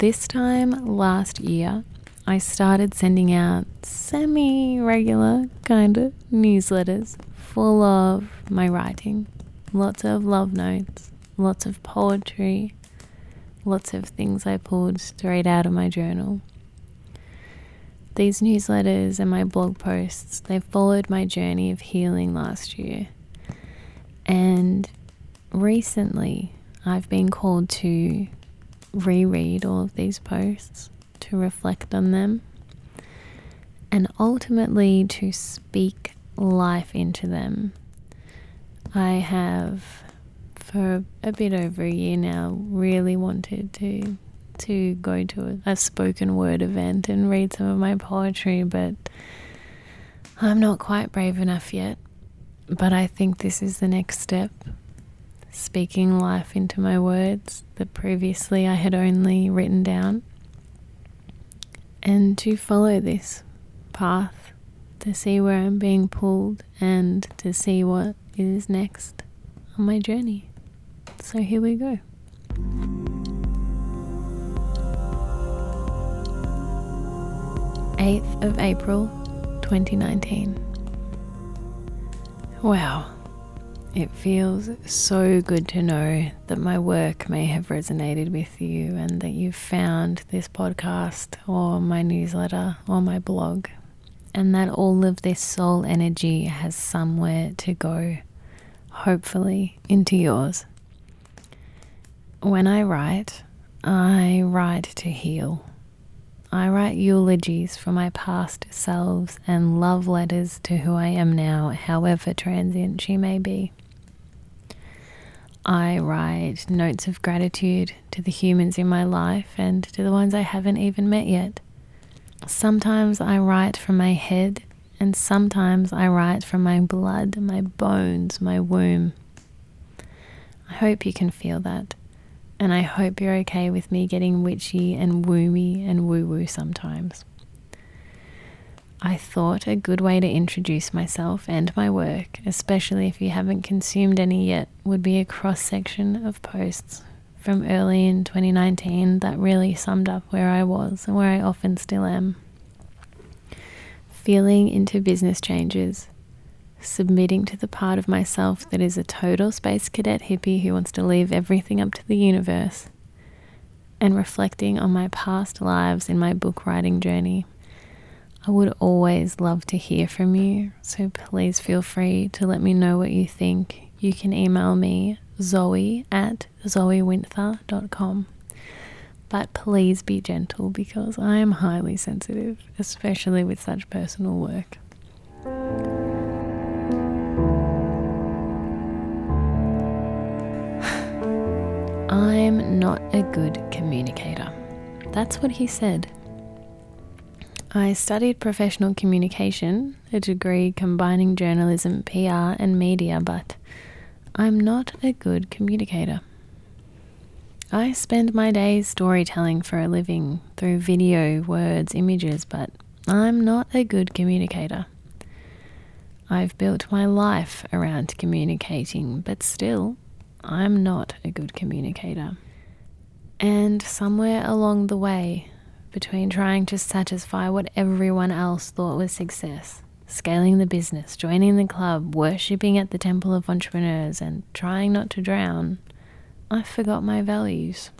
This time last year, I started sending out semi-regular kind of newsletters full of my writing. Lots of love notes, lots of poetry, lots of things I pulled straight out of my journal. These newsletters and my blog posts, they followed my journey of healing last year. And recently, I've been called to reread all of these posts, to reflect on them, and ultimately to speak life into them. I have, for a bit over a year now, really wanted to go to a spoken word event and read some of my poetry, but I'm not quite brave enough yet. But I think this is the next step, speaking life into my words that previously I had only written down, and to follow this path, to see where I'm being pulled and to see what is next on my journey. So here we go. April 8th, 2019. Wow, it feels so good to know that my work may have resonated with you and that you've found this podcast or my newsletter or my blog, and that all of this soul energy has somewhere to go, hopefully into yours. When I write to heal. I write eulogies for my past selves and love letters to who I am now, however transient she may be. I write notes of gratitude to the humans in my life and to the ones I haven't even met yet. Sometimes I write from my head, and sometimes I write from my blood, my bones, my womb. I hope you can feel that. And I hope you're okay with me getting witchy and woomy and woo-woo sometimes. I thought a good way to introduce myself and my work, especially if you haven't consumed any yet, would be a cross-section of posts from early in 2019 that really summed up where I was and where I often still am. Feeling into business changes. Submitting to the part of myself that is a total space cadet hippie who wants to leave everything up to the universe, and reflecting on my past lives in my book writing journey. I would always love to hear from you, so please feel free to let me know what you think. You can email me zoe@zoewinther.com. But please be gentle because I am highly sensitive, especially with such personal work. I'm not a good communicator. That's what he said. I studied professional communication, a degree combining journalism, PR and media, but I'm not a good communicator. I spend my days storytelling for a living through video, words, images, but I'm not a good communicator. I've built my life around communicating, but still, I'm not a good communicator. And somewhere along the way, between trying to satisfy what everyone else thought was success, scaling the business, joining the club, worshipping at the temple of entrepreneurs, and trying not to drown, I forgot my values.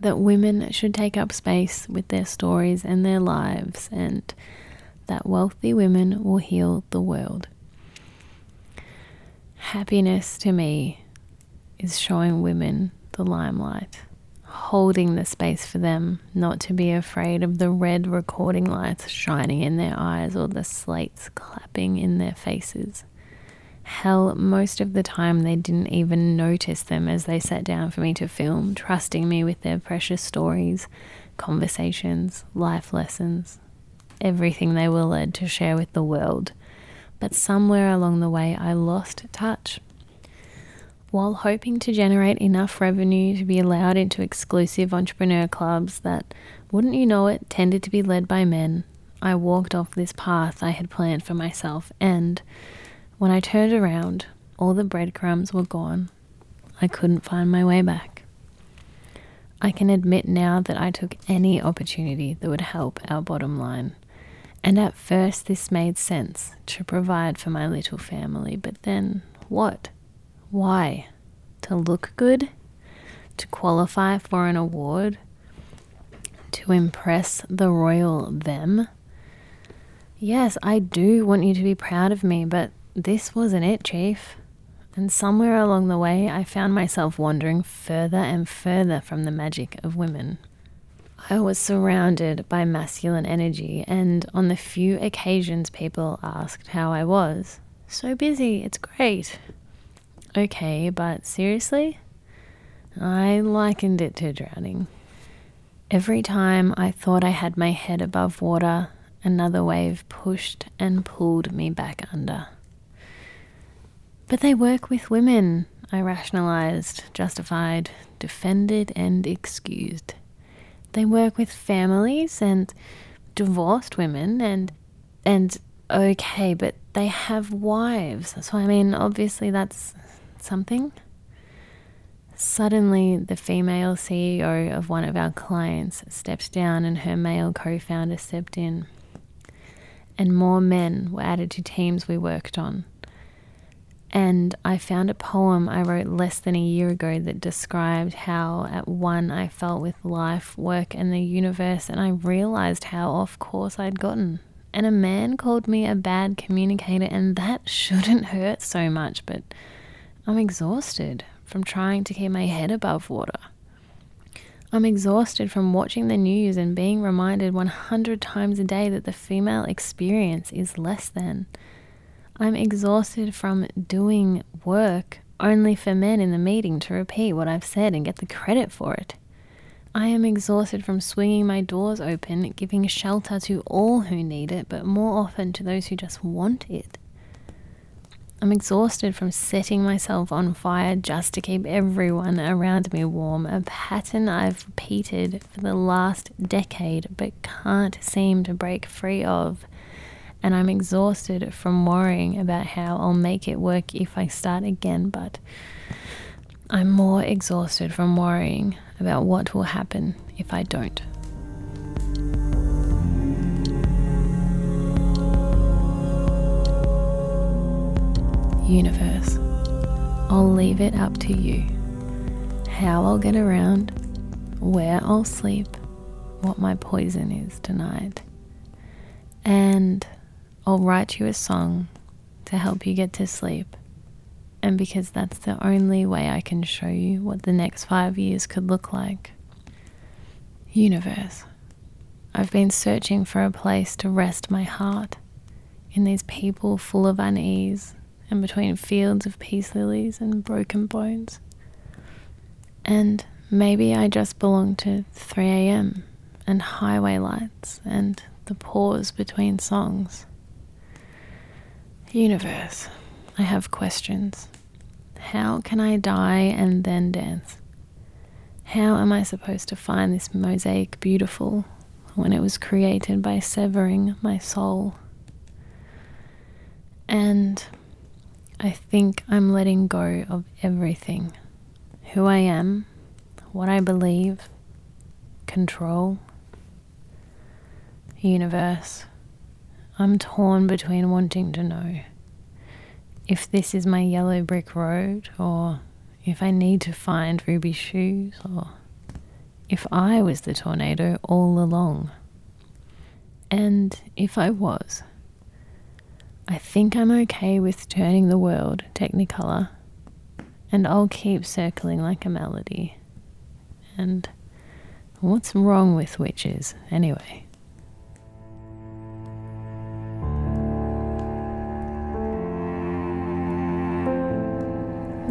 That women should take up space with their stories and their lives, and that wealthy women will heal the world. Happiness to me is showing women the limelight, holding the space for them, not to be afraid of the red recording lights shining in their eyes or the slates clapping in their faces. Hell, most of the time they didn't even notice them as they sat down for me to film, trusting me with their precious stories, conversations, life lessons, everything they were led to share with the world. But somewhere along the way I lost touch. While hoping to generate enough revenue to be allowed into exclusive entrepreneur clubs that, wouldn't you know it, tended to be led by men, I walked off this path I had planned for myself, and when I turned around, all the breadcrumbs were gone. I couldn't find my way back. I can admit now that I took any opportunity that would help our bottom line. And at first this made sense, to provide for my little family, but then what? Why? To look good? To qualify for an award? To impress the royal them? Yes, I do want you to be proud of me, but this wasn't it, Chief. And somewhere along the way, I found myself wandering further and further from the magic of women. I was surrounded by masculine energy, and on the few occasions people asked how I was, so busy, it's great. Okay, but seriously? I likened it to drowning. Every time I thought I had my head above water, another wave pushed and pulled me back under. But they work with women, I rationalized, justified, defended and excused. They work with families and divorced women and okay, but they have wives. So I mean, obviously that's something. Suddenly, the female CEO of one of our clients stepped down and her male co-founder stepped in. And more men were added to teams we worked on. And I found a poem I wrote less than a year ago that described how at one I felt with life, work and the universe, and I realized how off course I'd gotten. And a man called me a bad communicator, and that shouldn't hurt so much, but I'm exhausted from trying to keep my head above water. I'm exhausted from watching the news and being reminded 100 times a day that the female experience is less than. I'm exhausted from doing work only for men in the meeting to repeat what I've said and get the credit for it. I am exhausted from swinging my doors open, giving shelter to all who need it, but more often to those who just want it. I'm exhausted from setting myself on fire just to keep everyone around me warm, a pattern I've repeated for the last decade but can't seem to break free of. And I'm exhausted from worrying about how I'll make it work if I start again, but I'm more exhausted from worrying about what will happen if I don't. Universe, I'll leave it up to you. How I'll get around, where I'll sleep, what my poison is tonight. And I'll write you a song to help you get to sleep, and because that's the only way I can show you what the next 5 years could look like. Universe, I've been searching for a place to rest my heart in these people full of unease and between fields of peace lilies and broken bones. And maybe I just belong to 3 a.m. and highway lights and the pause between songs. Universe, I have questions. How can I die and then dance? How am I supposed to find this mosaic beautiful when it was created by severing my soul? And I think I'm letting go of everything. Who I am, what I believe, control. Universe, I'm torn between wanting to know if this is my yellow brick road, or if I need to find ruby shoes, or if I was the tornado all along. And if I was, I think I'm okay with turning the world technicolor, and I'll keep circling like a melody. And what's wrong with witches anyway?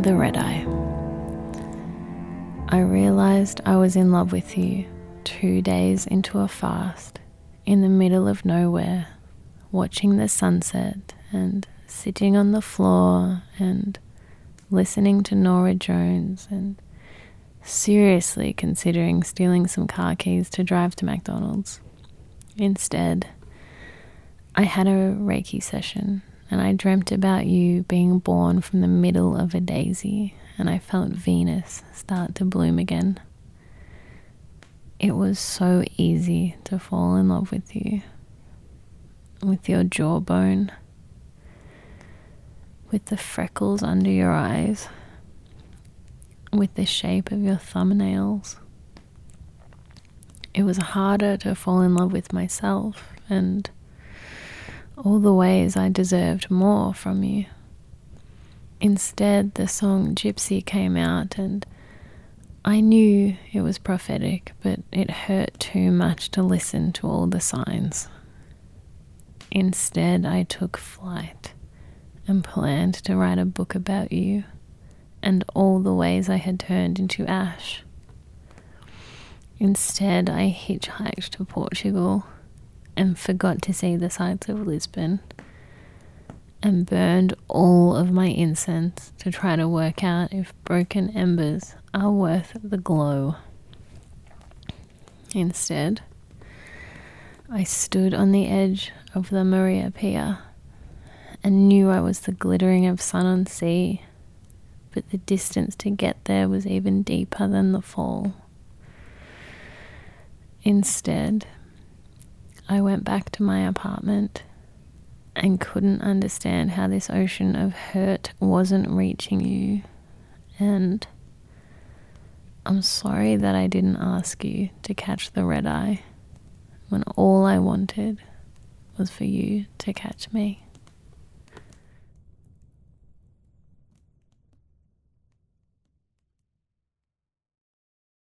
The red eye. I realized I was in love with you 2 days into a fast, in the middle of nowhere, watching the sunset and sitting on the floor and listening to Norah Jones and seriously considering stealing some car keys to drive to McDonald's. Instead, I had a Reiki session. And I dreamt about you being born from the middle of a daisy, and I felt Venus start to bloom again. It was so easy to fall in love with you, with your jawbone, with the freckles under your eyes, with the shape of your thumbnails. It was harder to fall in love with myself and all the ways I deserved more from you. Instead, the song Gypsy came out, and I knew it was prophetic, but it hurt too much to listen to all the signs. Instead, I took flight and planned to write a book about you and all the ways I had turned into ash. Instead, I hitchhiked to Portugal and forgot to see the sights of Lisbon and burned all of my incense to try to work out if broken embers are worth the glow. Instead, I stood on the edge of the Maria Pier and knew I was the glittering of sun on sea, but the distance to get there was even deeper than the fall. Instead, I went back to my apartment and couldn't understand how this ocean of hurt wasn't reaching you, and I'm sorry that I didn't ask you to catch the red eye when all I wanted was for you to catch me.